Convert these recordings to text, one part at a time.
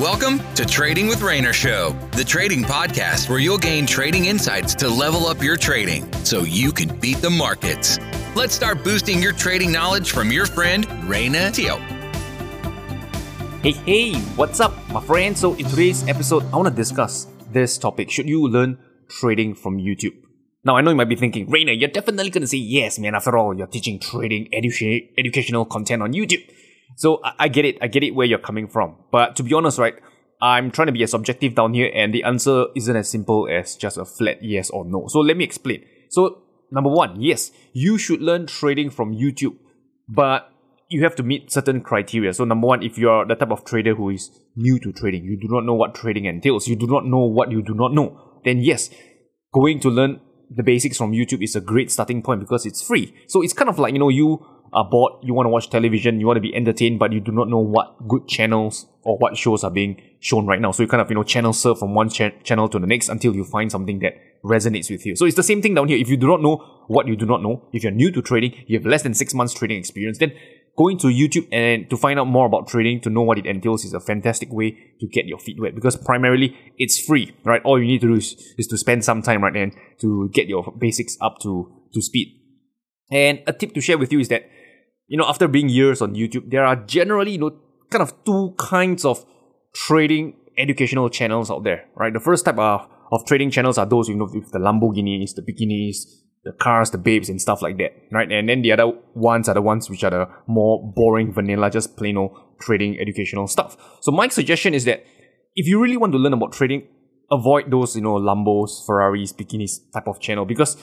Welcome to Trading with Rayner Show, the trading podcast where you'll gain trading insights to level up your trading so you can beat the markets. Let's start boosting your trading knowledge from your friend, Rayner Teo. Hey, what's up, my friend? So in today's episode, I want to discuss this topic. Should you learn trading from YouTube? Now, I know you might be thinking, Rayner, you're definitely going to say yes, man. After all, you're teaching trading educational content on YouTube. So I get it where you're coming from. But to be honest, right, I'm trying to be as objective down here, and the answer isn't as simple as just a flat yes or no. So let me explain. So number one, yes, you should learn trading from YouTube, but you have to meet certain criteria. So number one, if you're the type of trader who is new to trading, you do not know what trading entails, you do not know what you do not know, then yes, going to learn the basics from YouTube is a great starting point because it's free. So it's kind of like, you know, you are bored, you want to watch television, you want to be entertained, but you do not know what good channels or what shows are being shown right now. So you kind of, you know, channel surf from one channel to the next until you find something that resonates with you. So it's the same thing down here. If you do not know what you do not know, if you're new to trading, you have less than 6 months trading experience, then going to YouTube and to find out more about trading, to know what it entails, is a fantastic way to get your feet wet because primarily it's free, right? All you need to do is to spend some time, right, and to get your basics up to speed. And a tip to share with you is that, you know, after being years on YouTube, there are generally, you know, kind of two kinds of trading educational channels out there, right? The first type of trading channels are those, you know, with the Lamborghinis, the bikinis, the cars, the babes and stuff like that, right? And then the other ones are the ones which are the more boring, vanilla, just plain old trading educational stuff. So my suggestion is that if you really want to learn about trading, avoid those, you know, Lambos, Ferraris, bikinis type of channel because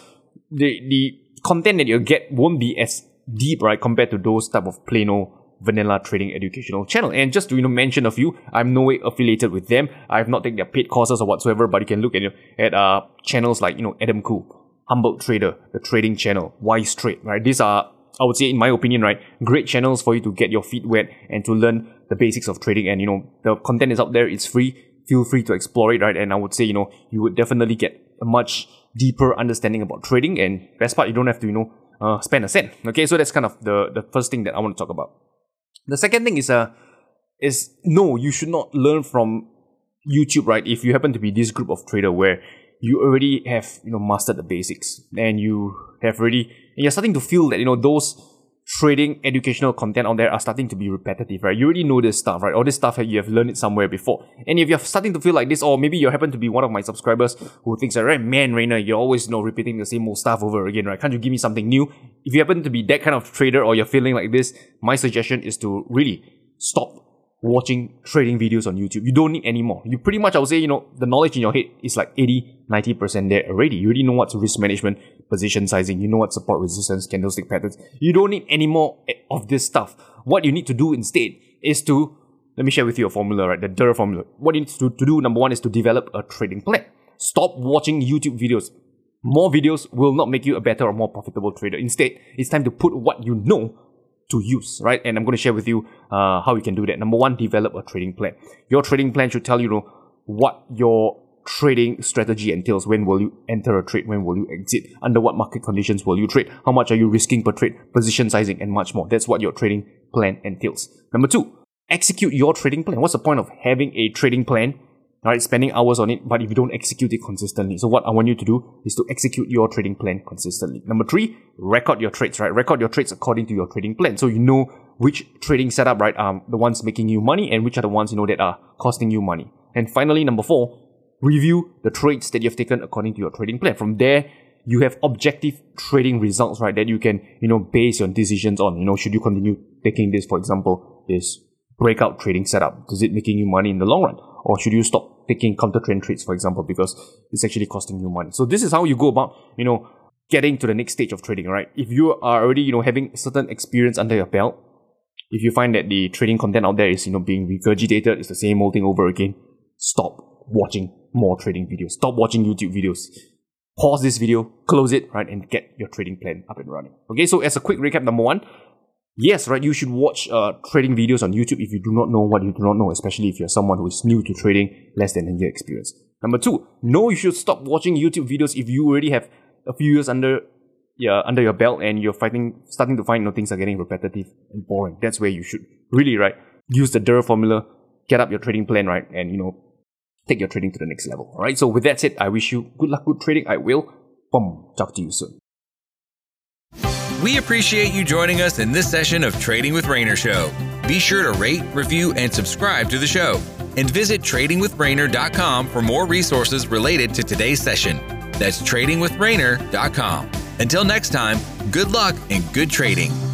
the content that you'll get won't be as deep, right, compared to those type of plain old vanilla trading educational channel. And just to, you know, mention a few, I'm no way affiliated with them. I've not taken their paid courses or whatsoever, but you can look at channels like, you know, Adam Cool, Humboldt Trader, the trading channel, Wise Trade, right? These are, I would say, in my opinion, right, great channels for you to get your feet wet and to learn the basics of trading. And, you know, the content is out there, it's free. Feel free to explore it, right? And I would say, you know, you would definitely get a much deeper understanding about trading. And best part, you don't have to, you know, spend a cent. Okay, so that's kind of the first thing that I want to talk about. The second thing is no, you should not learn from YouTube, right? If you happen to be this group of trader where you already have, you know, mastered the basics and you're starting to feel that, you know, those trading educational content on there are starting to be repetitive, right? You already know this stuff, right? All this stuff you have learned it somewhere before. And if you're starting to feel like this, or maybe you happen to be one of my subscribers who thinks, right, man, Rayner, you're always, you know, repeating the same old stuff over again, right? Can't you give me something new? If you happen to be that kind of trader or you're feeling like this, my suggestion is to really stop watching trading videos on YouTube. You don't need any more. You pretty much, I would say, you know, the knowledge in your head is like 80-90% there already. You already know what's risk management, position sizing, you know what support, resistance, candlestick patterns. You don't need any more of this stuff. What you need to do instead is to, let me share with you a formula, right? The DERA formula. What you need to do, number one, is to develop a trading plan. Stop watching YouTube videos. More videos will not make you a better or more profitable trader. Instead, it's time to put what you know to use, right? And I'm going to share with you how you can do that. Number one, develop a trading plan. Your trading plan should tell you, what your trading strategy entails. When will you enter a trade? When will you exit? Under what market conditions will you trade? How much are you risking per trade? Position sizing and much more. That's what your trading plan entails. Number two, execute your trading plan. What's the point of having a trading plan, right? Spending hours on it, but if you don't execute it consistently. So what I want you to do is to execute your trading plan consistently. Number three, record your trades, right? Record your trades according to your trading plan. So you know which trading setup, right, are the ones making you money and which are the ones, you know, that are costing you money. And finally, number four, review the trades that you've taken according to your trading plan. From there, you have objective trading results, right, that you can, you know, base your decisions on. You know, should you continue taking this, for example, this breakout trading setup? Is it making you money in the long run? Or should you stop taking counter trend trades, for example, because it's actually costing you money? So this is how you go about, you know, getting to the next stage of trading, right? If you are already, you know, having certain experience under your belt, if you find that the trading content out there is, you know, being regurgitated, it's the same old thing over again, stop watching more trading videos. Stop watching YouTube videos. Pause this video, close it, right, and get your trading plan up and running. Okay, so as a quick recap, number one, yes, right, you should watch trading videos on YouTube if you do not know what you do not know, especially if you're someone who is new to trading, less than a year experience. Number two, no, you should stop watching YouTube videos if you already have a few years under your belt and you're starting to find, you know, things are getting repetitive and boring. That's where you should really, right, use the DERA formula get up your trading plan, right? And, you know, take your trading to the next level. All right. So with that said, I wish you good luck, good trading. I will. Boom. Talk to you soon. We appreciate you joining us in this session of Trading with Rayner Show. Be sure to rate, review, and subscribe to the show. And visit tradingwithrayner.com for more resources related to today's session. That's tradingwithrayner.com. Until next time, good luck and good trading.